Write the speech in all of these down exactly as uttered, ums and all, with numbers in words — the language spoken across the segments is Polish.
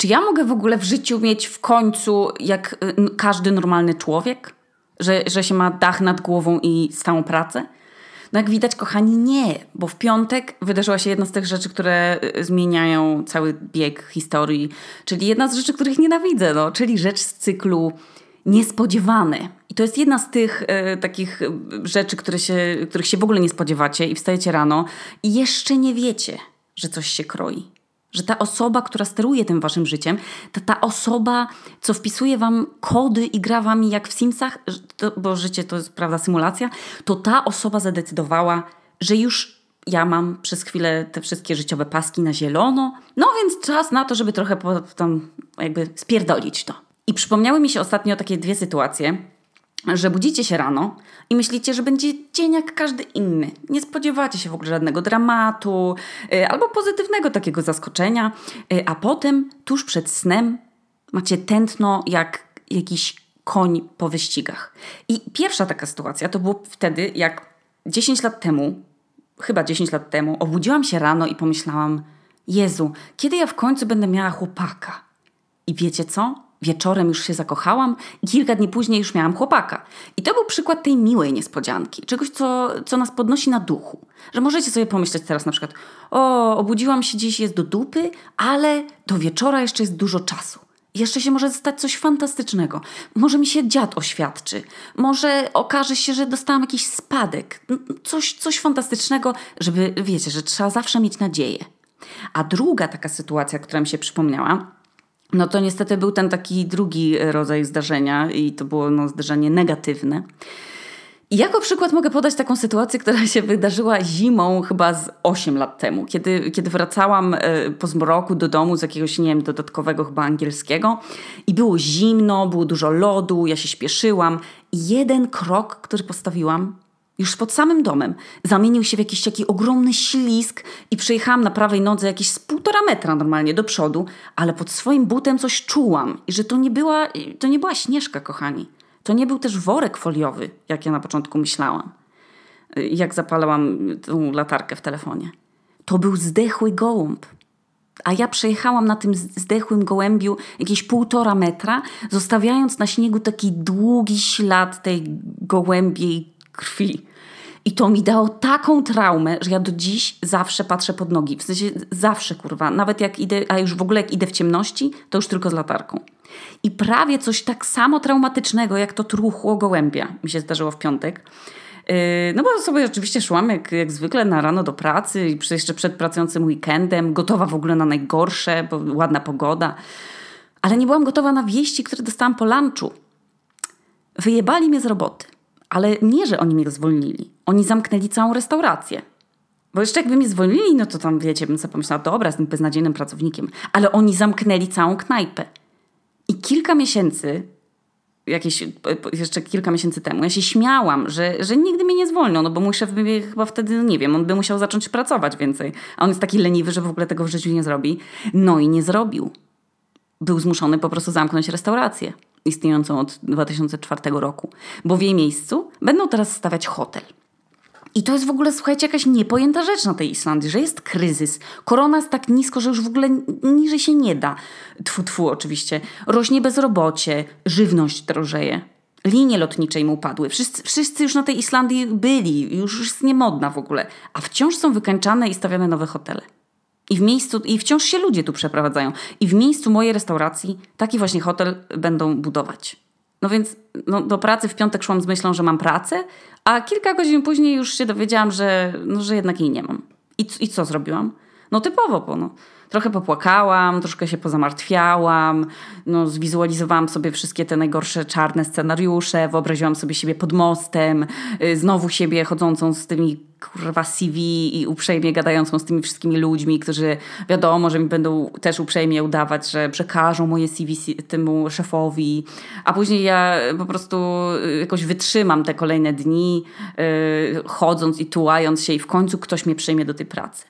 Czy ja mogę w ogóle w życiu mieć w końcu jak każdy normalny człowiek? Że, że się ma dach nad głową i stałą pracę? No jak widać, kochani, nie. Bo w piątek wydarzyła się jedna z tych rzeczy, które zmieniają cały bieg historii. Czyli jedna z rzeczy, których nienawidzę. No, czyli rzecz z cyklu niespodziewane. I to jest jedna z tych e, takich rzeczy, które się, których się w ogóle nie spodziewacie i wstajecie rano i jeszcze nie wiecie, że coś się kroi. Że ta osoba, która steruje tym waszym życiem, ta, ta osoba, co wpisuje wam kody i gra wami jak w Simsach, to, bo życie to jest, prawda, symulacja, to ta osoba zadecydowała, że już ja mam przez chwilę te wszystkie życiowe paski na zielono, no więc czas na to, żeby trochę po, tam jakby spierdolić to. I przypomniały mi się ostatnio takie dwie sytuacje, że budzicie się rano i myślicie, że będzie dzień jak każdy inny. Nie spodziewacie się w ogóle żadnego dramatu y, albo pozytywnego takiego zaskoczenia, y, a potem tuż przed snem macie tętno jak jakiś koń po wyścigach. I pierwsza taka sytuacja to było wtedy, jak dziesięć lat temu, chyba dziesięć lat temu, obudziłam się rano i pomyślałam: Jezu, kiedy ja w końcu będę miała chłopaka? I wiecie co? Wieczorem już się zakochałam i kilka dni później już miałam chłopaka. I to był przykład tej miłej niespodzianki. Czegoś, co, co nas podnosi na duchu. Że możecie sobie pomyśleć teraz na przykład: o, obudziłam się dziś, jest do dupy, ale do wieczora jeszcze jest dużo czasu. Jeszcze się może stać coś fantastycznego. Może mi się dziad oświadczy. Może okaże się, że dostałam jakiś spadek. Coś, coś fantastycznego, żeby, wiecie, że trzeba zawsze mieć nadzieję. A druga taka sytuacja, która mi się przypomniała, no to niestety był ten taki drugi rodzaj zdarzenia i to było no, zdarzenie negatywne. I jako przykład mogę podać taką sytuację, która się wydarzyła zimą chyba z osiem lat temu, kiedy, kiedy wracałam po zmroku do domu z jakiegoś, nie wiem, dodatkowego chyba angielskiego i było zimno, było dużo lodu, ja się śpieszyłam i jeden krok, który postawiłam już pod samym domem, zamienił się w jakiś taki ogromny ślizg i przejechałam na prawej nodze jakieś z półtora metra normalnie do przodu, ale pod swoim butem coś czułam i że to nie była, to nie była śnieżka, kochani. To nie był też worek foliowy, jak ja na początku myślałam, jak zapalałam tą latarkę w telefonie. To był zdechły gołąb. A ja przejechałam na tym zdechłym gołębiu jakieś półtora metra, zostawiając na śniegu taki długi ślad tej gołębiej krwi. I to mi dało taką traumę, że ja do dziś zawsze patrzę pod nogi. W sensie zawsze, kurwa. Nawet jak idę, a już w ogóle jak idę w ciemności, to już tylko z latarką. I prawie coś tak samo traumatycznego, jak to truchło gołębia mi się zdarzyło w piątek. Yy, no bo sobie oczywiście szłam jak, jak zwykle na rano do pracy i jeszcze przed pracującym weekendem, gotowa w ogóle na najgorsze, bo ładna pogoda. Ale nie byłam gotowa na wieści, które dostałam po lunchu. Wyjebali mnie z roboty. Ale nie, że oni mnie zwolnili. Oni zamknęli całą restaurację. Bo jeszcze jakby mnie zwolnili, no to tam, wiecie, bym sobie pomyślała, dobra, jestem beznadziejnym pracownikiem. Ale oni zamknęli całą knajpę. I kilka miesięcy, jakieś, jeszcze kilka miesięcy temu, ja się śmiałam, że, że nigdy mnie nie zwolnią, no bo mój szef by mnie chyba wtedy, no nie wiem, on by musiał zacząć pracować więcej. A on jest taki leniwy, że w ogóle tego w życiu nie zrobi. No i nie zrobił. Był zmuszony po prostu zamknąć restaurację istniejącą od dwa tysiące czwartego roku, bo w jej miejscu będą teraz stawiać hotel. I to jest w ogóle, słuchajcie, jakaś niepojęta rzecz na tej Islandii, że jest kryzys. Korona jest tak nisko, że już w ogóle niżej się nie da. Tfu, tfu, oczywiście. Rośnie bezrobocie, żywność drożeje, linie lotnicze im upadły. Wszyscy, wszyscy już na tej Islandii byli, już jest niemodna w ogóle, a wciąż są wykańczane i stawiane nowe hotele. I w miejscu, i wciąż się ludzie tu przeprowadzają. I w miejscu mojej restauracji taki właśnie hotel będą budować. No więc no, do pracy w piątek szłam z myślą, że mam pracę, a kilka godzin później już się dowiedziałam, że, no, że jednak jej nie mam. I, I co zrobiłam? No typowo, bo no, trochę popłakałam, troszkę się pozamartwiałam, no, zwizualizowałam sobie wszystkie te najgorsze czarne scenariusze, wyobraziłam sobie siebie pod mostem, yy, znowu siebie chodzącą z tymi kurwa C V i uprzejmie gadającą z tymi wszystkimi ludźmi, którzy wiadomo, że mi będą też uprzejmie udawać, że przekażą moje C V temu szefowi, a później ja po prostu jakoś wytrzymam te kolejne dni, yy, chodząc i tułając się i w końcu ktoś mnie przyjmie do tej pracy.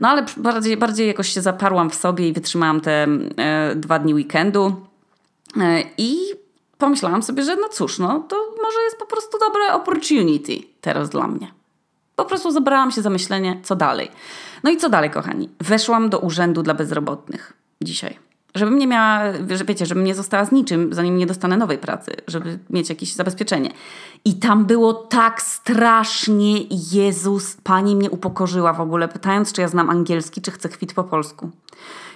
No ale bardziej, bardziej jakoś się zaparłam w sobie i wytrzymałam te e, dwa dni weekendu e, i pomyślałam sobie, że no cóż, no to może jest po prostu dobre opportunity teraz dla mnie. Po prostu zabrałam się za myślenie, co dalej. No i co dalej, kochani? Weszłam do urzędu dla bezrobotnych dzisiaj. Żebym nie miała, wiecie, żebym nie została z niczym, zanim nie dostanę nowej pracy, żeby mieć jakieś zabezpieczenie. I tam było tak strasznie, Jezus, pani mnie upokorzyła w ogóle, pytając, czy ja znam angielski, czy chcę kwit po polsku.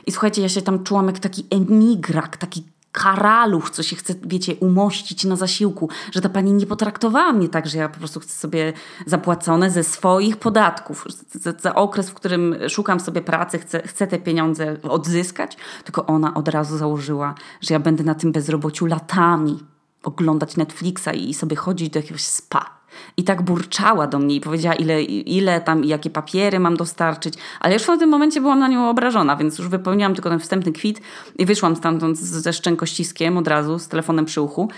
I słuchajcie, ja się tam czułam jak taki emigrak, taki karaluch, co się chce, wiecie, umościć na zasiłku, że ta pani nie potraktowała mnie tak, że ja po prostu chcę sobie zapłacone ze swoich podatków. Za, za okres, w którym szukam sobie pracy, chcę, chcę te pieniądze odzyskać, tylko ona od razu założyła, że ja będę na tym bezrobociu latami oglądać Netflixa i sobie chodzić do jakiegoś spa. I tak burczała do mnie i powiedziała, ile, ile tam i jakie papiery mam dostarczyć. Ale już w tym momencie byłam na nią obrażona, więc już wypełniłam tylko ten wstępny kwit i wyszłam stamtąd ze szczękościskiem od razu, z telefonem przy uchu,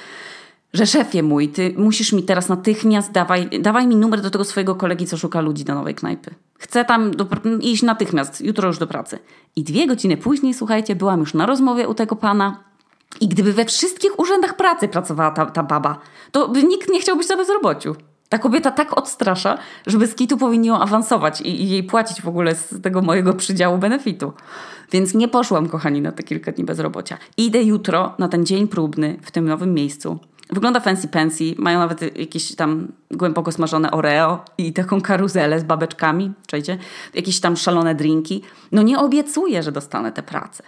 że szefie mój, ty musisz mi teraz natychmiast, dawaj, dawaj mi numer do tego swojego kolegi, co szuka ludzi do nowej knajpy. Chcę tam do, iść natychmiast, jutro już do pracy. I dwie godziny później, słuchajcie, byłam już na rozmowie u tego pana. I gdyby we wszystkich urzędach pracy pracowała ta, ta baba, to nikt nie chciał być na bezrobociu. Ta kobieta tak odstrasza, że bez kitu powinno awansować i, i jej płacić w ogóle z tego mojego przydziału benefitu. Więc nie poszłam, kochani, na te kilka dni bezrobocia. Idę jutro na ten dzień próbny w tym nowym miejscu. Wygląda fancy pensy, mają nawet jakieś tam głęboko smażone Oreo i taką karuzelę z babeczkami, czujcie? Jakieś tam szalone drinki. No nie obiecuję, że dostanę tę pracę.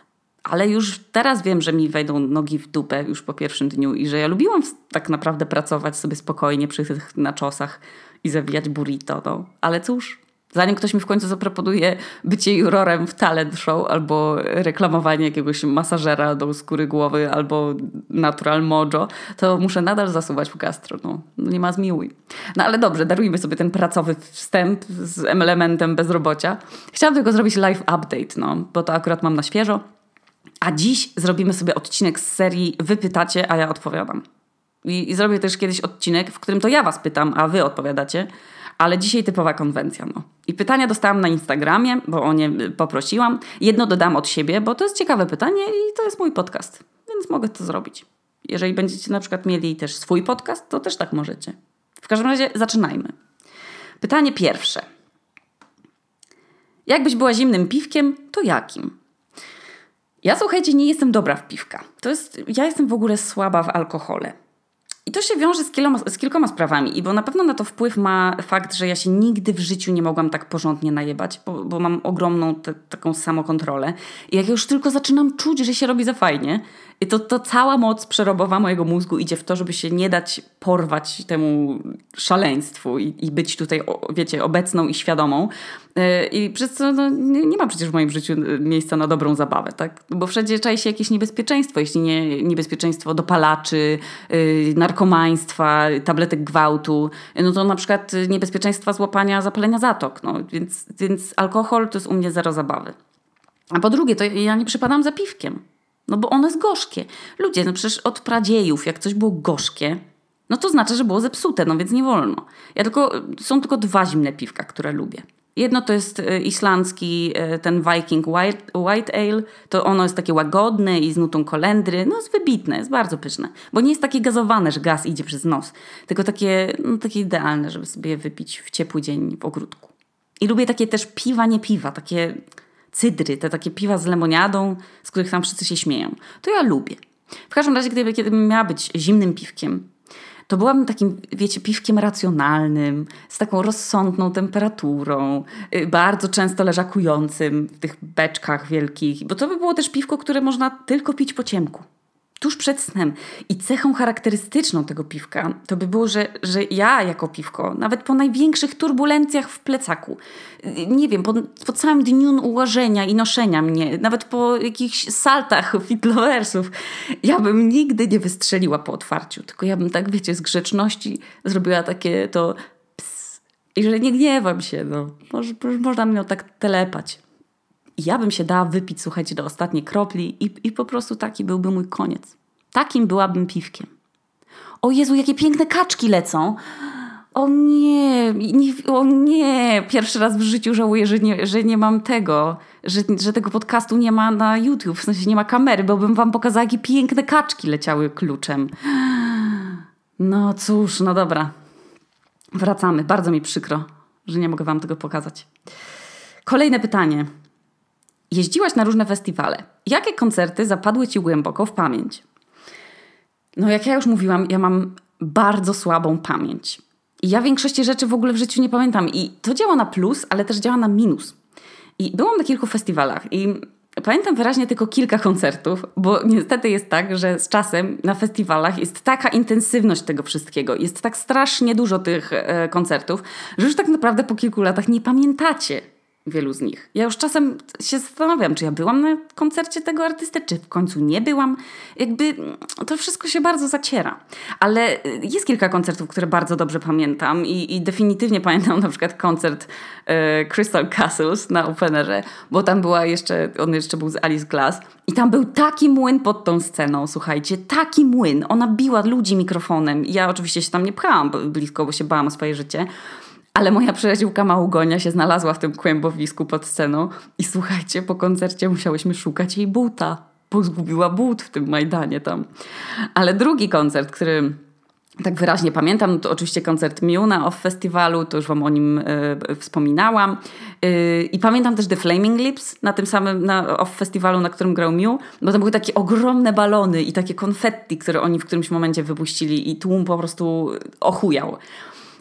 Ale już teraz wiem, że mi wejdą nogi w dupę już po pierwszym dniu i że ja lubiłam tak naprawdę pracować sobie spokojnie przy tych naczosach i zawijać burrito. No. Ale cóż, zanim ktoś mi w końcu zaproponuje bycie jurorem w talent show albo reklamowanie jakiegoś masażera do skóry głowy albo Natural Mojo, to muszę nadal zasuwać w gastro. No, nie ma zmiłuj. No ale dobrze, darujmy sobie ten pracowy wstęp z elementem bezrobocia. Chciałam tylko zrobić live update, no, bo to akurat mam na świeżo. A dziś zrobimy sobie odcinek z serii Wy pytacie, a ja odpowiadam. I, I zrobię też kiedyś odcinek, w którym to ja was pytam, a wy odpowiadacie. Ale dzisiaj typowa konwencja. No. I pytania dostałam na Instagramie, bo o nie poprosiłam. Jedno dodam od siebie, bo to jest ciekawe pytanie i to jest mój podcast. Więc mogę to zrobić. Jeżeli będziecie na przykład mieli też swój podcast, to też tak możecie. W każdym razie zaczynajmy. Pytanie pierwsze. Jakbyś była zimnym piwkiem, to jakim? Ja, słuchajcie, nie jestem dobra w piwka. To jest, ja jestem w ogóle słaba w alkohole. I to się wiąże z kiloma, z kilkoma sprawami, i bo na pewno na to wpływ ma fakt, że ja się nigdy w życiu nie mogłam tak porządnie najebać, bo, bo mam ogromną te, taką samokontrolę. I jak już tylko zaczynam czuć, że się robi za fajnie, i to, to cała moc przerobowa mojego mózgu idzie w to, żeby się nie dać porwać temu szaleństwu i, i być tutaj, wiecie, obecną i świadomą. I przez co no, nie ma przecież w moim życiu miejsca na dobrą zabawę, tak? Bo wszędzie czai się jakieś niebezpieczeństwo, jeśli nie niebezpieczeństwo dopalaczy, yy, narkomaństwa, tabletek gwałtu, no to na przykład niebezpieczeństwa złapania zapalenia zatok, no, więc, więc alkohol to jest u mnie zero zabawy. A po drugie, to ja nie przypadam za piwkiem, no bo ono jest gorzkie. Ludzie, no przecież od pradziejów, jak coś było gorzkie, no to znaczy, że było zepsute, no więc nie wolno. Ja tylko, są tylko dwa zimne piwka, które lubię. Jedno to jest islandzki, ten Viking White, White Ale, to ono jest takie łagodne i z nutą kolendry, no jest wybitne, jest bardzo pyszne, bo nie jest takie gazowane, że gaz idzie przez nos, tylko takie, no, takie idealne, żeby sobie je wypić w ciepły dzień w ogródku. I lubię takie też piwa, nie piwa, takie cydry, te takie piwa z lemoniadą, z których tam wszyscy się śmieją. To ja lubię. W każdym razie, gdyby, kiedybym miała być zimnym piwkiem, to byłabym takim, wiecie, piwkiem racjonalnym, z taką rozsądną temperaturą, bardzo często leżakującym w tych beczkach wielkich, bo to by było też piwko, które można tylko pić po ciemku, tuż przed snem. I cechą charakterystyczną tego piwka to by było, że, że ja jako piwko, nawet po największych turbulencjach w plecaku, nie wiem, po, po całym dniu ułożenia i noszenia mnie, nawet po jakichś saltach fitlowersów, ja bym nigdy nie wystrzeliła po otwarciu, tylko ja bym tak, wiecie, z grzeczności zrobiła takie to ps, i że nie gniewam się, no, może, można mnie tak telepać. Ja bym się dała wypić, słuchajcie, do ostatniej kropli i, i po prostu taki byłby mój koniec. Takim byłabym piwkiem. O Jezu, jakie piękne kaczki lecą. O nie, nie o nie. Pierwszy raz w życiu żałuję, że nie, że nie mam tego, że, że tego podcastu nie ma na YouTube, w sensie nie ma kamery, bo bym wam pokazała, jakie piękne kaczki leciały kluczem. No cóż, no dobra. Wracamy. Bardzo mi przykro, że nie mogę wam tego pokazać. Kolejne pytanie. Jeździłaś na różne festiwale. Jakie koncerty zapadły Ci głęboko w pamięć? No jak ja już mówiłam, ja mam bardzo słabą pamięć. I ja większości rzeczy w ogóle w życiu nie pamiętam. I to działa na plus, ale też działa na minus. I byłam na kilku festiwalach i pamiętam wyraźnie tylko kilka koncertów, bo niestety jest tak, że z czasem na festiwalach jest taka intensywność tego wszystkiego, jest tak strasznie dużo tych e, koncertów, że już tak naprawdę po kilku latach nie pamiętacie wielu z nich. Ja już czasem się zastanawiam, czy ja byłam na koncercie tego artysty, czy w końcu nie byłam. Jakby to wszystko się bardzo zaciera. Ale jest kilka koncertów, które bardzo dobrze pamiętam i, i definitywnie pamiętam na przykład koncert e, Crystal Castles na Openerze, bo tam była jeszcze, on jeszcze był z Alice Glass i tam był taki młyn pod tą sceną, słuchajcie, taki młyn. Ona biła ludzi mikrofonem. Ja oczywiście się tam nie pchałam blisko, bo się bałam o swoje życie. Ale moja przyjaciółka Małgonia się znalazła w tym kłębowisku pod sceną i słuchajcie, po koncercie musiałyśmy szukać jej buta, bo zgubiła but w tym Majdanie tam. Ale drugi koncert, który tak wyraźnie pamiętam, no to oczywiście koncert Mew na Off Festiwalu, to już wam o nim y, wspominałam. Y, I pamiętam też The Flaming Lips na tym samym na Off Festiwalu, na którym grał Mew, bo tam były takie ogromne balony i takie konfetti, które oni w którymś momencie wypuścili i tłum po prostu ochujał.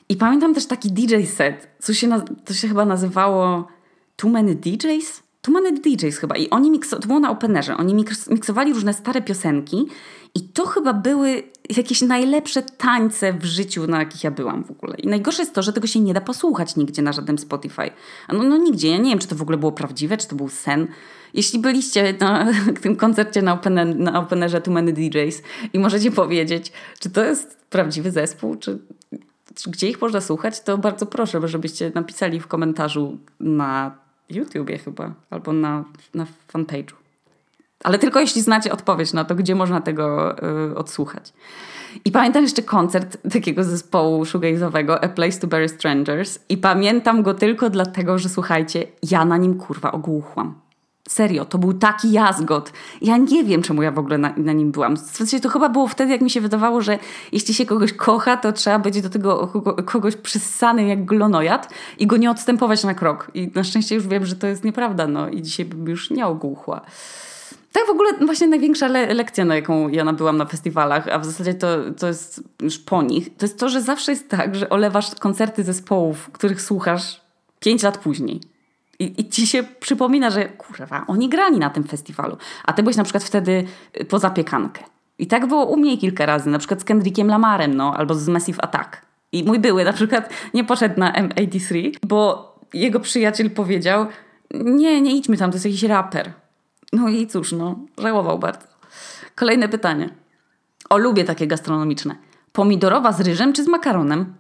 I pamiętam też taki D J set, co się, to się chyba nazywało Too Many D Js? Too Many D Js chyba. I oni mikso, to było na Openerze. Oni miks, miksowali różne stare piosenki i to chyba były jakieś najlepsze tańce w życiu, na jakich ja byłam w ogóle. I najgorsze jest to, że tego się nie da posłuchać nigdzie na żadnym Spotify. No, no nigdzie. Ja nie wiem, czy to w ogóle było prawdziwe, czy to był sen. Jeśli byliście na tym koncercie na, opener, na Openerze Too Many D Js i możecie powiedzieć, czy to jest prawdziwy zespół, czy... Gdzie ich można słuchać, to bardzo proszę, żebyście napisali w komentarzu na YouTubie chyba, albo na, na fanpage'u. Ale tylko jeśli znacie odpowiedź na to, gdzie można tego y, odsłuchać. I pamiętam jeszcze koncert takiego zespołu shoegaze'owego A Place to Bury Strangers i pamiętam go tylko dlatego, że słuchajcie, ja na nim kurwa ogłuchłam. Serio, to był taki jazgot. Ja nie wiem, czemu ja w ogóle na, na nim byłam. W sensie to chyba było wtedy, jak mi się wydawało, że jeśli się kogoś kocha, to trzeba być do tego kogoś przyssany jak glonojad i go nie odstępować na krok. I na szczęście już wiem, że to jest nieprawda. No i dzisiaj bym już nie ogłuchła. Tak w ogóle właśnie największa le- lekcja, na jaką ja nabyłam na festiwalach, a w zasadzie to, to jest już po nich, to jest to, że zawsze jest tak, że olewasz koncerty zespołów, których słuchasz pięć lat później. I, I ci się przypomina, że kurwa, oni grali na tym festiwalu, a ty byłeś na przykład wtedy po zapiekankę. I tak było u mnie kilka razy, na przykład z Kendrickiem Lamarem, no, albo z Massive Attack. I mój były na przykład nie poszedł na M osiemdziesiąt trzy, bo jego przyjaciel powiedział, nie, nie idźmy tam, to jest jakiś raper. No i cóż, no, żałował bardzo. Kolejne pytanie. O, lubię takie gastronomiczne. Pomidorowa z ryżem czy z makaronem?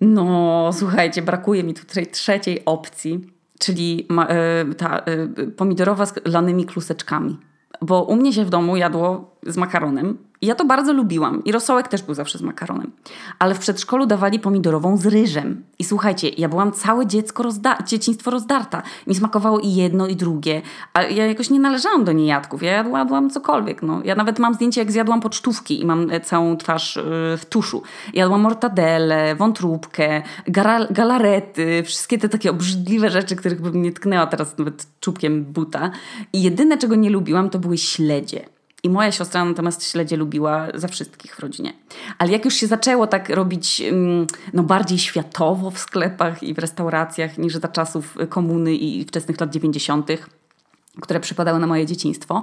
No, słuchajcie, brakuje mi tutaj trzeciej opcji. Czyli ma, y, ta y, pomidorowa z lanymi kluseczkami. Bo u mnie się w domu jadło z makaronem. I ja to bardzo lubiłam. I rosołek też był zawsze z makaronem. Ale w przedszkolu dawali pomidorową z ryżem. I słuchajcie, ja byłam całe dziecko rozda- dzieciństwo rozdarta. Mi smakowało i jedno, i drugie. A ja jakoś nie należałam do niejadków. Ja jadłam, jadłam cokolwiek. No. Ja nawet mam zdjęcie, jak zjadłam pocztówki i mam całą twarz yy, w tuszu. Jadłam mortadelę, wątróbkę, gara- galarety, wszystkie te takie obrzydliwe rzeczy, których bym nie tknęła teraz nawet czubkiem buta. I jedyne, czego nie lubiłam, to były śledzie. I moja siostra natomiast śledzie lubiła za wszystkich w rodzinie. Ale jak już się zaczęło tak robić no, bardziej światowo w sklepach i w restauracjach niż za czasów komuny i wczesnych lat dziewięćdziesiątych, które przypadały na moje dzieciństwo,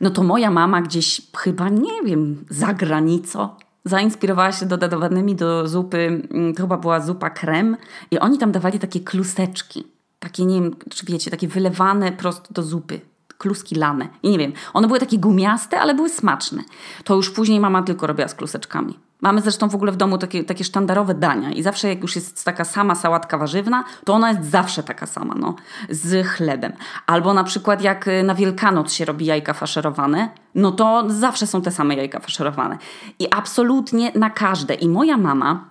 no to moja mama gdzieś chyba, nie wiem, za granicą zainspirowała się dodawanymi do zupy, to chyba była zupa krem i oni tam dawali takie kluseczki. Takie, nie wiem, czy wiecie, takie wylewane prosto do zupy. Kluski lane. I nie wiem, one były takie gumiaste, ale były smaczne. To już później mama tylko robiła z kluseczkami. Mamy zresztą w ogóle w domu takie, takie sztandarowe dania i zawsze jak już jest taka sama sałatka warzywna, to ona jest zawsze taka sama, no, z chlebem. Albo na przykład jak na Wielkanoc się robi jajka faszerowane, no to zawsze są te same jajka faszerowane. I absolutnie na każde. I moja mama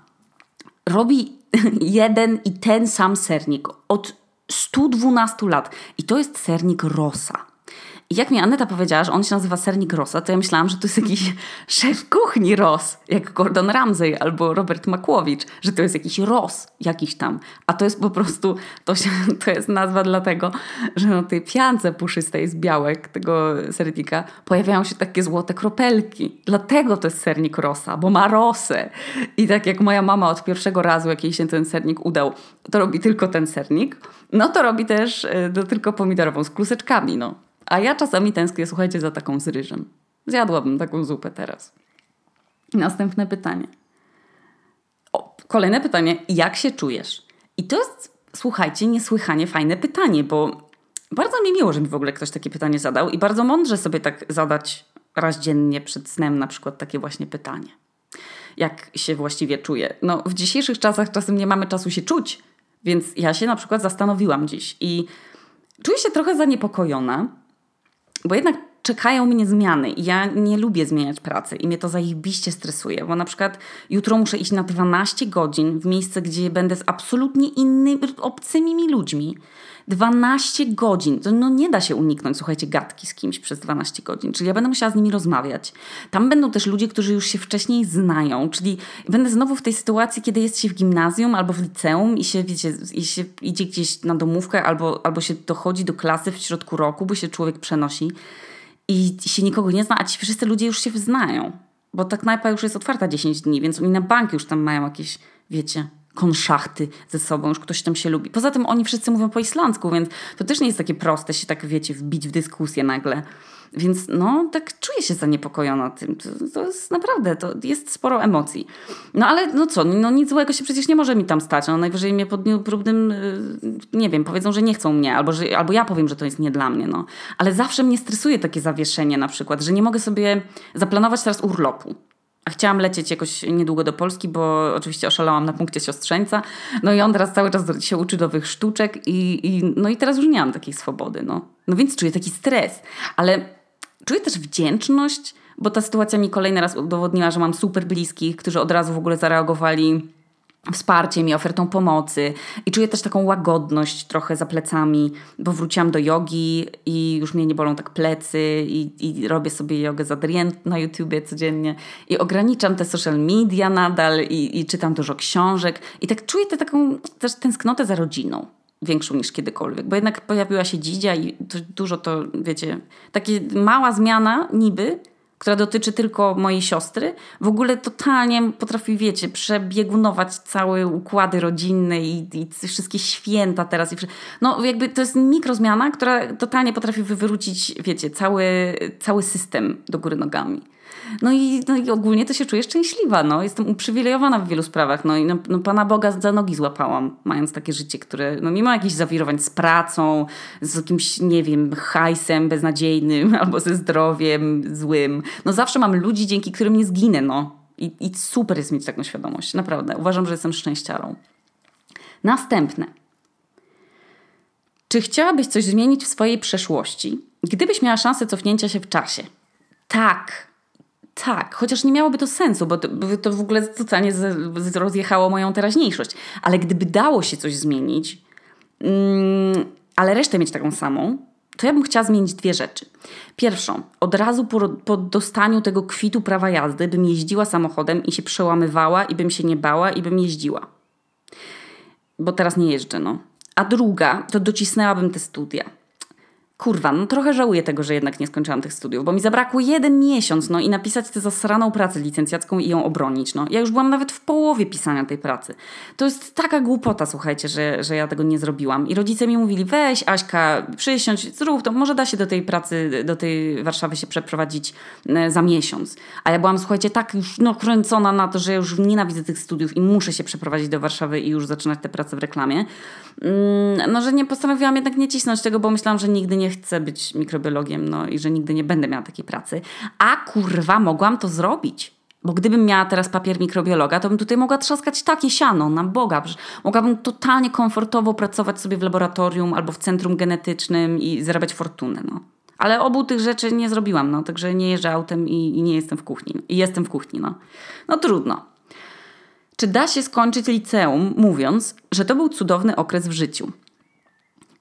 robi jeden i ten sam sernik od stu dwunastu lat. I to jest sernik rosa. I jak mi Aneta powiedziała, że on się nazywa sernik Rosa, to ja myślałam, że to jest jakiś szef kuchni Ros, jak Gordon Ramsay albo Robert Makłowicz, że to jest jakiś Ros jakiś tam. A to jest po prostu, to, się, to jest nazwa dlatego, że na tej piance puszystej z białek tego sernika pojawiają się takie złote kropelki. Dlatego to jest sernik Rosa, bo ma rosę. I tak jak moja mama od pierwszego razu, jak jej się ten sernik udał, to robi tylko ten sernik, no to robi też no, tylko pomidorową z kluseczkami, no. A ja czasami tęsknię, słuchajcie, za taką z ryżem. Zjadłabym taką zupę teraz. Następne pytanie. O, kolejne pytanie. Jak się czujesz? I to jest, słuchajcie, niesłychanie fajne pytanie, bo bardzo mi miło, że mi w ogóle ktoś takie pytanie zadał i bardzo mądrze sobie tak zadać raz dziennie przed snem na przykład takie właśnie pytanie. Jak się właściwie czuję? No w dzisiejszych czasach czasem nie mamy czasu się czuć, więc ja się na przykład zastanowiłam dziś i czuję się trochę zaniepokojona, bo jednak czekają mnie zmiany i ja nie lubię zmieniać pracy i mnie to zajebiście stresuje, bo na przykład jutro muszę iść na dwanaście godzin w miejsce, gdzie będę z absolutnie innymi, obcymi mi ludźmi. dwanaście godzin. No nie da się uniknąć, słuchajcie, gadki z kimś przez dwanaście godzin, czyli ja będę musiała z nimi rozmawiać. Tam będą też ludzie, którzy już się wcześniej znają, czyli będę znowu w tej sytuacji, kiedy jest się w gimnazjum albo w liceum i się, wiecie, i się idzie gdzieś na domówkę albo, albo się dochodzi do klasy w środku roku, bo się człowiek przenosi i się nikogo nie zna, a ci wszyscy ludzie już się znają, bo ta knajpa już jest otwarta dziesięć dni, więc oni na bank już tam mają jakieś, wiecie, konszachty ze sobą, już ktoś tam się lubi. Poza tym oni wszyscy mówią po islandzku, więc to też nie jest takie proste się tak, wiecie, wbić w dyskusję nagle. Więc no, tak czuję się zaniepokojona tym. To, to jest naprawdę, to jest sporo emocji. No ale no co, no nic złego się przecież nie może mi tam stać. No najwyżej mnie po dniu próbnym, nie wiem, powiedzą, że nie chcą mnie, albo, że, albo ja powiem, że to jest nie dla mnie, no. Ale zawsze mnie stresuje takie zawieszenie na przykład, że nie mogę sobie zaplanować teraz urlopu. A chciałam lecieć jakoś niedługo do Polski, bo oczywiście oszalałam na punkcie siostrzeńca. No i on teraz cały czas się uczy nowych sztuczek i, i, no i teraz już nie mam takiej swobody. No. no więc czuję taki stres. Ale czuję też wdzięczność, bo ta sytuacja mi kolejny raz udowodniła, że mam super bliskich, którzy od razu w ogóle zareagowali wsparciem i ofertą pomocy. I czuję też taką łagodność trochę za plecami, bo wróciłam do jogi i już mnie nie bolą tak plecy i, i robię sobie jogę z Adriene na YouTubie codziennie i ograniczam te social media nadal i, i czytam dużo książek i tak czuję te, taką też tęsknotę za rodziną. Większą niż kiedykolwiek, bo jednak pojawiła się dzidzia i to, dużo to, wiecie, taka mała zmiana niby, która dotyczy tylko mojej siostry, w ogóle totalnie potrafi, wiecie, przebiegunować całe układy rodzinne i, i wszystkie święta teraz. I no jakby to jest mikrozmiana, która totalnie potrafi wywrócić, wiecie, cały, cały system do góry nogami. No i, no i ogólnie to się czuję szczęśliwa, no. Jestem uprzywilejowana w wielu sprawach, no i no, no Pana Boga za nogi złapałam, mając takie życie, które, no mimo jakichś zawirowań z pracą, z jakimś, nie wiem, hajsem beznadziejnym albo ze zdrowiem złym, no zawsze mam ludzi, dzięki którym nie zginę, no. I, i super jest mieć taką świadomość, naprawdę. Uważam, że jestem szczęściarą. Następne. Czy chciałabyś coś zmienić w swojej przeszłości, gdybyś miała szansę cofnięcia się w czasie? Tak. Tak, chociaż nie miałoby to sensu, bo to, bo to w ogóle totalnie z, z rozjechało moją teraźniejszość. Ale gdyby dało się coś zmienić, yy, ale resztę mieć taką samą, to ja bym chciała zmienić dwie rzeczy. Pierwszą, od razu po, po dostaniu tego kwitu prawa jazdy bym jeździła samochodem i się przełamywała i bym się nie bała i bym jeździła. Bo teraz nie jeżdżę, no. A druga, to docisnęłabym te studia. Kurwa, no trochę żałuję tego, że jednak nie skończyłam tych studiów, bo mi zabrakło jeden miesiąc, no i napisać tę zasraną pracę licencjacką i ją obronić, no. Ja już byłam nawet w połowie pisania tej pracy. To jest taka głupota, słuchajcie, że, że ja tego nie zrobiłam. I rodzice mi mówili, weź Aśka, przysiądź, zrób to, może da się do tej pracy, do tej Warszawy się przeprowadzić za miesiąc. A ja byłam, słuchajcie, tak już no, kręcona na to, że ja już nienawidzę tych studiów i muszę się przeprowadzić do Warszawy i już zaczynać tę pracę w reklamie. No, że nie postanowiłam jednak nie cisnąć tego, bo myślałam, że nigdy nie Nie chcę być mikrobiologiem, no i że nigdy nie będę miała takiej pracy. A kurwa, mogłam to zrobić. Bo gdybym miała teraz papier mikrobiologa, to bym tutaj mogła trzaskać takie siano, na Boga. Mogłabym totalnie komfortowo pracować sobie w laboratorium albo w centrum genetycznym i zarabiać fortunę, no. Ale obu tych rzeczy nie zrobiłam, no. Także nie jeżdżę autem i, i nie jestem w kuchni. I jestem w kuchni, no. No trudno. Czy da się skończyć liceum, mówiąc, że to był cudowny okres w życiu?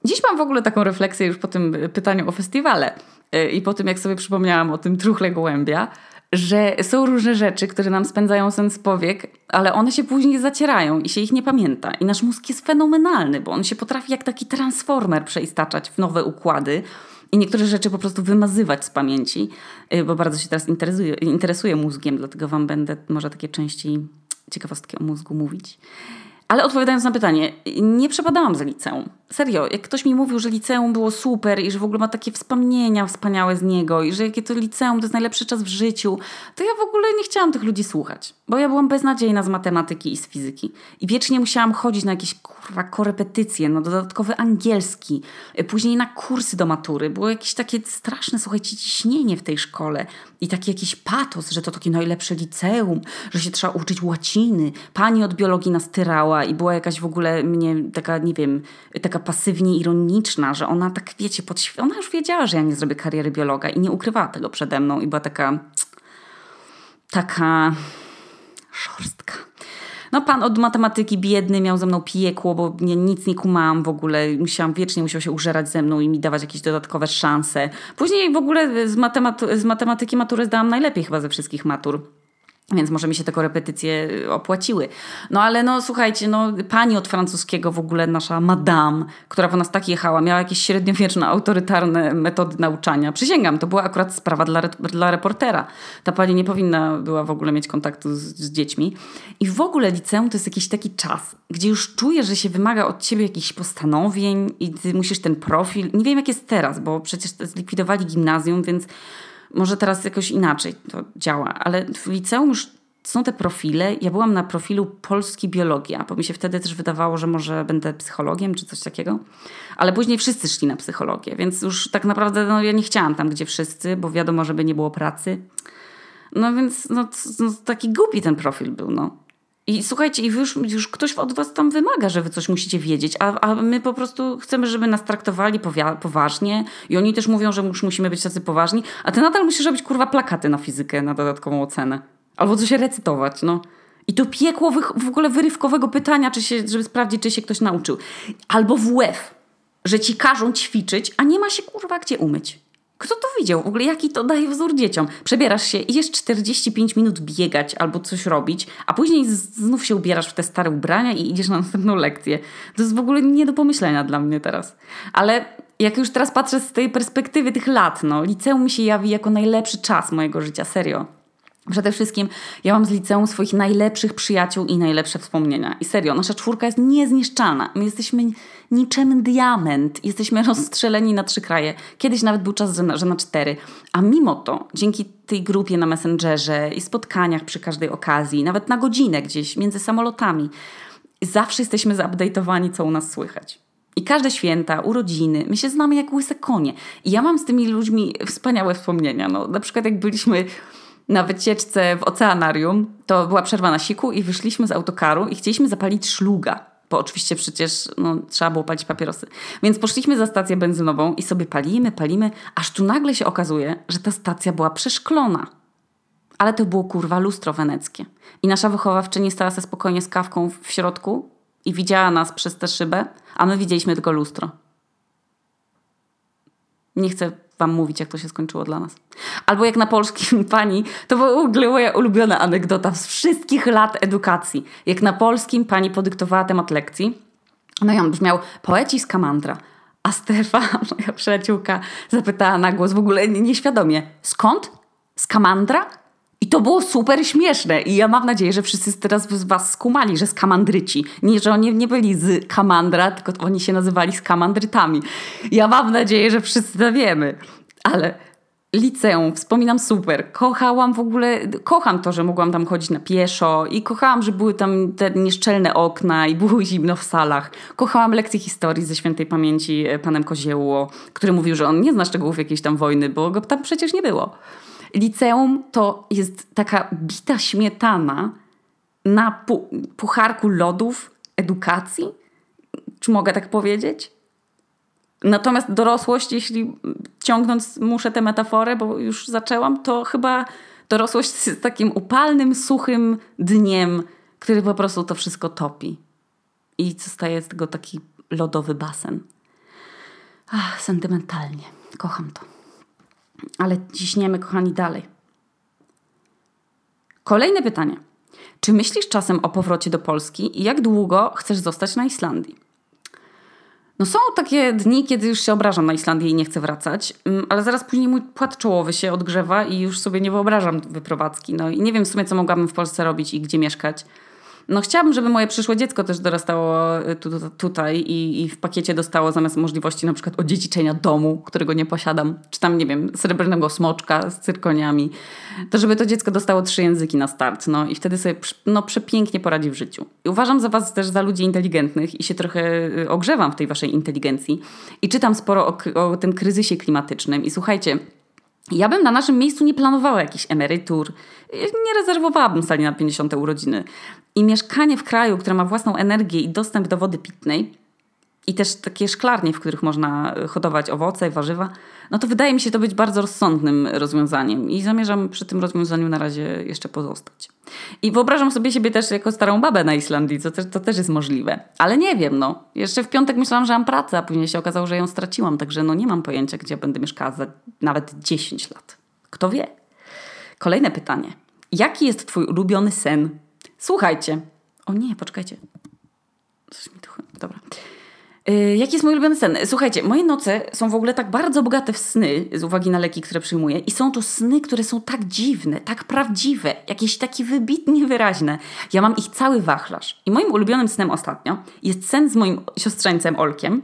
Dziś mam w ogóle taką refleksję już po tym pytaniu o festiwale, i po tym, jak sobie przypomniałam o tym truchle gołębia, że są różne rzeczy, które nam spędzają sen z powiek, ale one się później zacierają i się ich nie pamięta. I nasz mózg jest fenomenalny, bo on się potrafi jak taki transformer przeistaczać w nowe układy i niektóre rzeczy po prostu wymazywać z pamięci, bo bardzo się teraz interesuję, interesuję mózgiem, dlatego wam będę może takie częściej ciekawostki o mózgu mówić. Ale odpowiadając na pytanie, nie przepadałam za liceum. Serio, jak ktoś mi mówił, że liceum było super i że w ogóle ma takie wspomnienia wspaniałe z niego i że jakie to liceum to jest najlepszy czas w życiu, to ja w ogóle nie chciałam tych ludzi słuchać. Bo ja byłam beznadziejna z matematyki i z fizyki. I wiecznie musiałam chodzić na jakieś kurwa korepetycje, na dodatkowy angielski, później na kursy do matury. Było jakieś takie straszne, słuchajcie, ciśnienie w tej szkole i taki jakiś patos, że to takie najlepsze liceum, że się trzeba uczyć łaciny. Pani od biologii nas tyrała i była jakaś w ogóle mnie taka, nie wiem, taka pasywnie ironiczna, że ona tak, wiecie, podświ- ona już wiedziała, że ja nie zrobię kariery biologa i nie ukrywała tego przede mną i była taka taka szorstka. No pan od matematyki biedny miał ze mną piekło, bo nie, nic nie kumałam w ogóle. Musiałam, wiecznie musiał się użerać ze mną i mi dawać jakieś dodatkowe szanse. Później w ogóle z, matematy- z matematyki maturę zdałam najlepiej chyba ze wszystkich matur. Więc może mi się te korepetycje opłaciły. No ale no słuchajcie, no pani od francuskiego w ogóle, nasza madame, która po nas tak jechała, miała jakieś średniowieczne, autorytarne metody nauczania. Przysięgam, to była akurat sprawa dla, dla reportera. Ta pani nie powinna była w ogóle mieć kontaktu z, z dziećmi. I w ogóle liceum to jest jakiś taki czas, gdzie już czujesz, że się wymaga od ciebie jakichś postanowień i ty musisz ten profil. Nie wiem jak jest teraz, bo przecież zlikwidowali gimnazjum, więc... Może teraz jakoś inaczej to działa, ale w liceum już są te profile. Ja byłam na profilu polski biologia, bo mi się wtedy też wydawało, że może będę psychologiem czy coś takiego. Ale później wszyscy szli na psychologię, więc już tak naprawdę no, ja nie chciałam tam, gdzie wszyscy, bo wiadomo, żeby nie było pracy. No więc no, no, taki głupi ten profil był, no. I słuchajcie, i już, już ktoś od was tam wymaga, że wy coś musicie wiedzieć, a, a my po prostu chcemy, żeby nas traktowali powia- poważnie i oni też mówią, że już musimy być tacy poważni, a ty nadal musisz robić kurwa plakaty na fizykę, na dodatkową ocenę. Albo coś recytować, no. I to piekło wy- w ogóle wyrywkowego pytania, czy się, żeby sprawdzić, czy się ktoś nauczył. Albo W F, że ci każą ćwiczyć, a nie ma się kurwa gdzie umyć. Kto to widział? W ogóle jaki to daje wzór dzieciom? Przebierasz się, idziesz czterdzieści pięć minut biegać albo coś robić, a później znów się ubierasz w te stare ubrania i idziesz na następną lekcję. To jest w ogóle nie do pomyślenia dla mnie teraz. Ale jak już teraz patrzę z tej perspektywy tych lat, no, liceum mi się jawi jako najlepszy czas mojego życia, serio. Przede wszystkim ja mam z liceum swoich najlepszych przyjaciół i najlepsze wspomnienia. I serio, nasza czwórka jest niezniszczalna. My jesteśmy niczym diament. Jesteśmy rozstrzeleni na trzy kraje. Kiedyś nawet był czas, że na, że na cztery. A mimo to, dzięki tej grupie na Messengerze i spotkaniach przy każdej okazji, nawet na godzinę gdzieś między samolotami, zawsze jesteśmy zaupdate'owani, co u nas słychać. I każde święta, urodziny, my się znamy jak łyse konie. I ja mam z tymi ludźmi wspaniałe wspomnienia. No, na przykład jak byliśmy... na wycieczce w oceanarium, to była przerwa na siku i wyszliśmy z autokaru i chcieliśmy zapalić szluga, bo oczywiście przecież no, trzeba było palić papierosy. Więc poszliśmy za stację benzynową i sobie palimy, palimy, aż tu nagle się okazuje, że ta stacja była przeszklona. Ale to było kurwa lustro weneckie. I nasza wychowawczyni stała się spokojnie z kawką w środku i widziała nas przez tę szybę, a my widzieliśmy tylko lustro. Nie chcę wam mówić, jak to się skończyło dla nas. Albo jak na polskim pani, to była w ogóle moja ulubiona anegdota z wszystkich lat edukacji. Jak na polskim pani podyktowała temat lekcji, no i on brzmiał poeci z Kamandra. A Stefa, moja przyjaciółka, zapytała na głos w ogóle nieświadomie, skąd? Z Kamandra? I to było super śmieszne i ja mam nadzieję, że wszyscy teraz z was skumali, że skamandryci. Nie, że oni nie byli z Kamandra, tylko oni się nazywali skamandrytami. Ja mam nadzieję, że wszyscy to wiemy. Ale liceum wspominam super. Kochałam w ogóle, kocham to, że mogłam tam chodzić na pieszo i kochałam, że były tam te nieszczelne okna i było zimno w salach. Kochałam lekcje historii ze świętej pamięci panem Kozieło, który mówił, że on nie zna szczegółów jakiejś tam wojny, bo go tam przecież nie było. Liceum to jest taka bita śmietana na pu- pucharku lodów edukacji, czy mogę tak powiedzieć? Natomiast dorosłość, jeśli ciągnąć muszę tę metaforę, bo już zaczęłam, to chyba dorosłość jest takim upalnym, suchym dniem, który po prostu to wszystko topi. I zostaje z tego taki lodowy basen. Ach, sentymentalnie. Kocham to. ale ciśniemy, kochani, dalej. Kolejne pytanie. Czy myślisz czasem o powrocie do Polski i jak długo chcesz zostać na Islandii? No są takie dni, kiedy już się obrażam na Islandię i nie chcę wracać, ale zaraz później mój płat czołowy się odgrzewa i już sobie nie wyobrażam wyprowadzki. No i nie wiem w sumie, co mogłabym w Polsce robić i gdzie mieszkać. No chciałabym, żeby moje przyszłe dziecko też dorastało tu, tu, tutaj i, i w pakiecie dostało zamiast możliwości na przykład odziedziczenia domu, którego nie posiadam, czy tam, nie wiem, srebrnego smoczka z cyrkoniami, to żeby to dziecko dostało trzy języki na start, no i wtedy sobie no, przepięknie poradzi w życiu. I uważam za was też za ludzi inteligentnych i się trochę ogrzewam w tej waszej inteligencji i czytam sporo o, o tym kryzysie klimatycznym i słuchajcie, ja bym na naszym miejscu nie planowała jakichś emerytur, nie rezerwowałabym sali na pięćdziesiąte urodziny. I mieszkanie w kraju, które ma własną energię i dostęp do wody pitnej i też takie szklarnie, w których można hodować owoce i warzywa, no to wydaje mi się to być bardzo rozsądnym rozwiązaniem i zamierzam przy tym rozwiązaniu na razie jeszcze pozostać. I wyobrażam sobie siebie też jako starą babę na Islandii, co też, to też jest możliwe. Ale nie wiem, no. Jeszcze w piątek myślałam, że mam pracę, a później się okazało, że ją straciłam, także no nie mam pojęcia, gdzie ja będę mieszkała za nawet dziesięć lat. Kto wie? Kolejne pytanie. Jaki jest twój ulubiony sen? Słuchajcie. O nie, poczekajcie. Coś mi tu... Dobra. Yy, jaki jest mój ulubiony sen? Słuchajcie, moje noce są w ogóle tak bardzo bogate w sny z uwagi na leki, które przyjmuję i są to sny, które są tak dziwne, tak prawdziwe, jakieś takie wybitnie wyraźne. Ja mam ich cały wachlarz. I moim ulubionym snem ostatnio jest sen z moim siostrzeńcem Olkiem.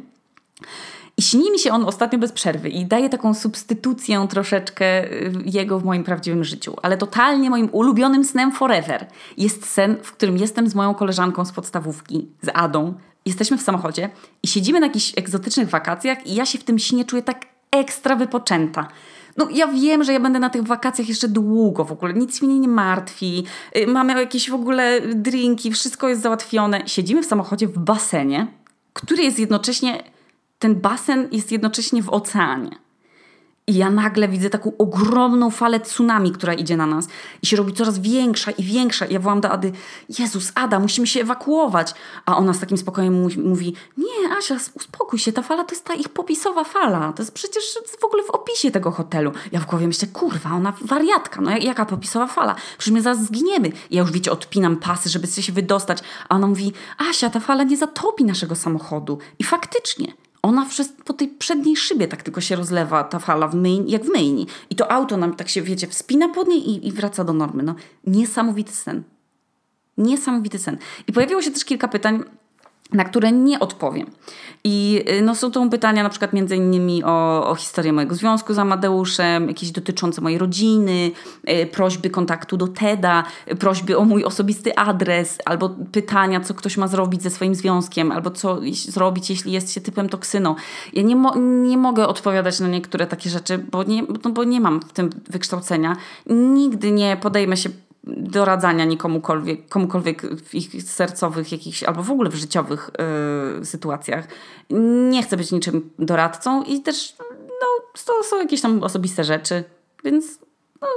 I śni mi się on ostatnio bez przerwy i daje taką substytucję troszeczkę jego w moim prawdziwym życiu. Ale totalnie moim ulubionym snem forever jest sen, w którym jestem z moją koleżanką z podstawówki, z Adą. Jesteśmy w samochodzie i siedzimy na jakichś egzotycznych wakacjach i ja się w tym śnie czuję tak ekstra wypoczęta. No ja wiem, że ja będę na tych wakacjach jeszcze długo w ogóle, nic mnie nie martwi, mamy jakieś w ogóle drinki, wszystko jest załatwione. Siedzimy w samochodzie w basenie, który jest jednocześnie... Ten basen jest jednocześnie w oceanie. I ja nagle widzę taką ogromną falę tsunami, która idzie na nas i się robi coraz większa i większa. I ja wołam do Ady, Jezus, Ada, musimy się ewakuować. A ona z takim spokojem mówi, nie, Asia, uspokój się, ta fala to jest ta ich popisowa fala. To jest przecież w ogóle w opisie tego hotelu. Ja w głowie myślę, kurwa, ona wariatka, no jaka popisowa fala? Przecież my zaraz zginiemy. I ja już, wiecie, odpinam pasy, żeby się wydostać. A ona mówi, Asia, ta fala nie zatopi naszego samochodu. I faktycznie. Ona po tej przedniej szybie tak tylko się rozlewa ta fala w myjni, jak w myjni. I to auto nam tak się, wiecie, wspina pod niej i, i wraca do normy. No, niesamowity sen. Niesamowity sen. I pojawiło się też kilka pytań, na które nie odpowiem. I no, są to pytania na przykład między innymi o, o historię mojego związku z Amadeuszem, jakieś dotyczące mojej rodziny, e, prośby kontaktu do Teda, e, prośby o mój osobisty adres, albo pytania, co ktoś ma zrobić ze swoim związkiem, albo co zrobić, jeśli jest się typem toksyną. Ja nie, mo- nie mogę odpowiadać na niektóre takie rzeczy, bo nie, no, bo nie mam w tym wykształcenia. Nigdy nie podejmę się doradzania nikomukolwiek, komukolwiek w ich sercowych jakichś, albo w ogóle w życiowych yy, sytuacjach. Nie chcę być niczym doradcą i też no, to są jakieś tam osobiste rzeczy, więc no,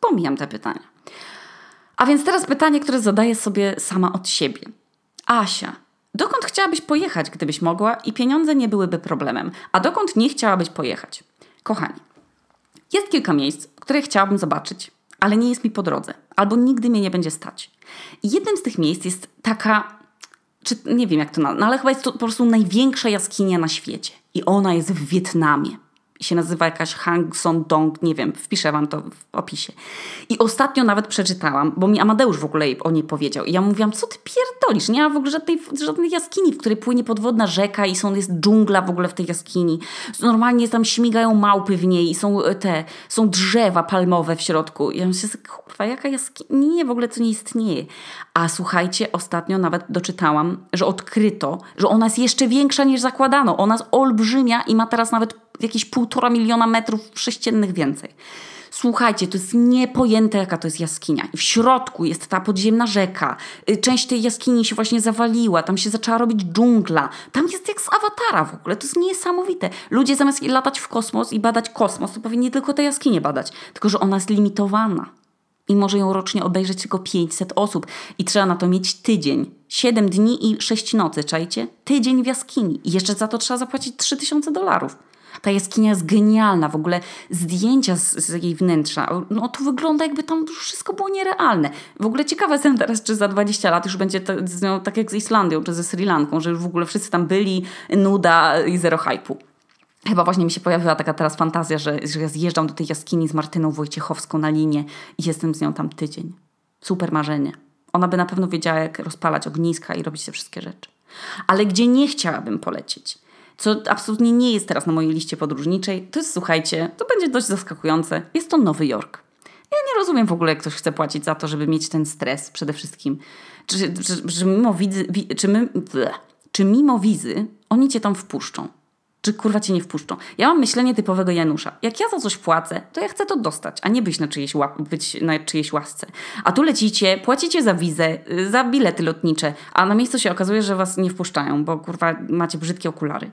pomijam te pytania. A więc teraz pytanie, które zadaję sobie sama od siebie. Asia, dokąd chciałabyś pojechać, gdybyś mogła i pieniądze nie byłyby problemem? A dokąd nie chciałabyś pojechać? Kochani, jest kilka miejsc, które chciałabym zobaczyć, ale nie jest mi po drodze, albo nigdy mnie nie będzie stać. I jednym z tych miejsc jest taka, czy nie wiem jak to nazwać, no ale chyba jest to po prostu największa jaskinia na świecie. I ona jest w Wietnamie. I się nazywa jakaś Hang Song Dong, nie wiem, wpiszę wam to w opisie. I ostatnio nawet przeczytałam, bo mi Amadeusz w ogóle o niej powiedział. I ja mówiłam, co ty pierdolisz? Nie ma w ogóle żadnej, żadnej jaskini, w której płynie podwodna rzeka i są, jest dżungla w ogóle w tej jaskini. Normalnie tam śmigają małpy w niej i są te, są drzewa palmowe w środku. I ja myślę, kurwa, jaka jaskini? Nie, w ogóle to nie istnieje. A słuchajcie, ostatnio nawet doczytałam, że odkryto, że ona jest jeszcze większa niż zakładano. Ona jest olbrzymia i ma teraz nawet jakieś półtora miliona metrów sześciennych więcej. Słuchajcie, to jest niepojęte, jaka to jest jaskinia. I w środku jest ta podziemna rzeka. Część tej jaskini się właśnie zawaliła. Tam się zaczęła robić dżungla. Tam jest jak z Awatara w ogóle. To jest niesamowite. Ludzie zamiast latać w kosmos i badać kosmos, to powinni tylko tę jaskinię badać. Tylko, że ona jest limitowana. I może ją rocznie obejrzeć tylko pięćset osób. I trzeba na to mieć tydzień. siedem dni i sześć nocy, czajcie? Tydzień w jaskini. I jeszcze za to trzeba zapłacić trzy tysiące dolarów. Ta jaskinia jest genialna, w ogóle zdjęcia z, z jej wnętrza, no to wygląda jakby tam wszystko było nierealne. W ogóle ciekawa jestem teraz, czy za dwadzieścia lat już będzie to, no, tak jak z Islandią czy ze Sri Lanką, że już w ogóle wszyscy tam byli, nuda i zero hype'u. Chyba właśnie mi się pojawiła taka teraz fantazja, że, że ja zjeżdżam do tej jaskini z Martyną Wojciechowską na linię i jestem z nią tam tydzień. Super marzenie. Ona by na pewno wiedziała, jak rozpalać ogniska i robić te wszystkie rzeczy. Ale gdzie nie chciałabym polecieć, co absolutnie nie jest teraz na mojej liście podróżniczej, to jest, słuchajcie, to będzie dość zaskakujące, jest to Nowy Jork. Ja nie rozumiem w ogóle, jak ktoś chce płacić za to, żeby mieć ten stres przede wszystkim. Czy, czy, czy, mimo, wizy, czy, my, bleh, czy mimo wizy oni cię tam wpuszczą? Czy kurwa cię nie wpuszczą? Ja mam myślenie typowego Janusza. Jak ja za coś płacę, to ja chcę to dostać, a nie być na czyjeś, łap- być na czyjeś łasce. A tu lecicie, płacicie za wizę, za bilety lotnicze, a na miejscu się okazuje, że was nie wpuszczają, bo kurwa macie brzydkie okulary.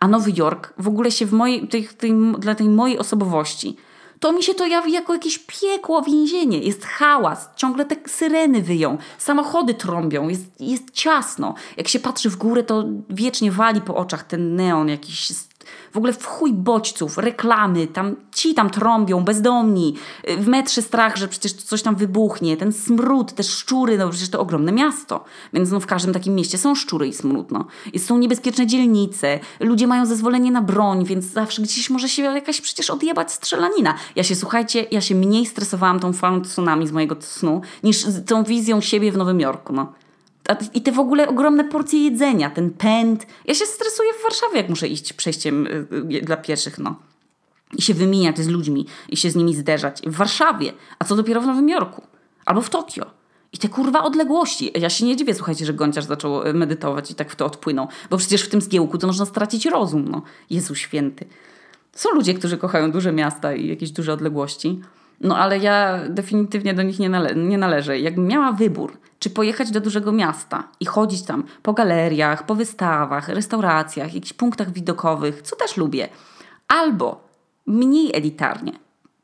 A Nowy Jork w ogóle się w mojej, tej, tej, dla tej mojej osobowości, to mi się to jawi jako jakieś piekło, więzienie. Jest hałas, ciągle te syreny wyją, samochody trąbią, jest, jest ciasno. Jak się patrzy w górę, to wiecznie wali po oczach ten neon jakiś, w ogóle w chuj bodźców, reklamy, tam ci tam trąbią, bezdomni, w metrze strach, że przecież coś tam wybuchnie, ten smród, te szczury, no przecież to ogromne miasto, więc no w każdym takim mieście są szczury i smród, no. I są niebezpieczne dzielnice, ludzie mają zezwolenie na broń, więc zawsze gdzieś może się jakaś przecież odjebać strzelanina. Ja się, słuchajcie, ja się mniej stresowałam tą falą tsunami z mojego snu, niż tą wizją siebie w Nowym Jorku, no. I te w ogóle ogromne porcje jedzenia, ten pęd. Ja się stresuję w Warszawie, jak muszę iść przejściem dla pieszych, no. I się wymieniać z ludźmi, i się z nimi zderzać. W Warszawie, a co dopiero w Nowym Jorku. Albo w Tokio. I te kurwa odległości. Ja się nie dziwię, słuchajcie, że Gonciarz zaczął medytować i tak w to odpłynął. Bo przecież w tym zgiełku to można stracić rozum, no. Jezu święty. Są ludzie, którzy kochają duże miasta i jakieś duże odległości. No ale ja definitywnie do nich nie, nale- nie należę. Jakbym miała wybór, czy pojechać do dużego miasta i chodzić tam po galeriach, po wystawach, restauracjach, jakichś punktach widokowych, co też lubię, albo mniej elitarnie,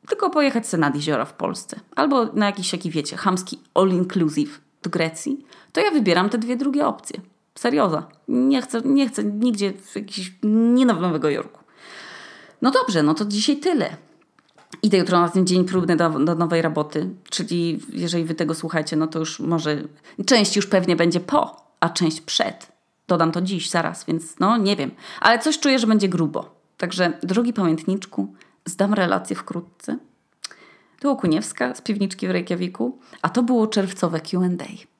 tylko pojechać sobie nad jeziora w Polsce, albo na jakiś, jaki wiecie, chamski all-inclusive do Grecji, to ja wybieram te dwie drugie opcje. Serioza. Nie chcę, nie chcę nigdzie, w jakiś, nie na Nowego Jorku. No dobrze, no to dzisiaj tyle. Idę jutro na ten dzień próbny do, do nowej roboty, czyli jeżeli wy tego słuchacie, no to już może, część już pewnie będzie po, a część przed. Dodam to dziś, zaraz, więc no nie wiem. Ale coś czuję, że będzie grubo. Także drogi pamiętniczku, zdam relację wkrótce. To Kuniewska z piwniczki w Reykjaviku, a to było czerwcowe Q and A.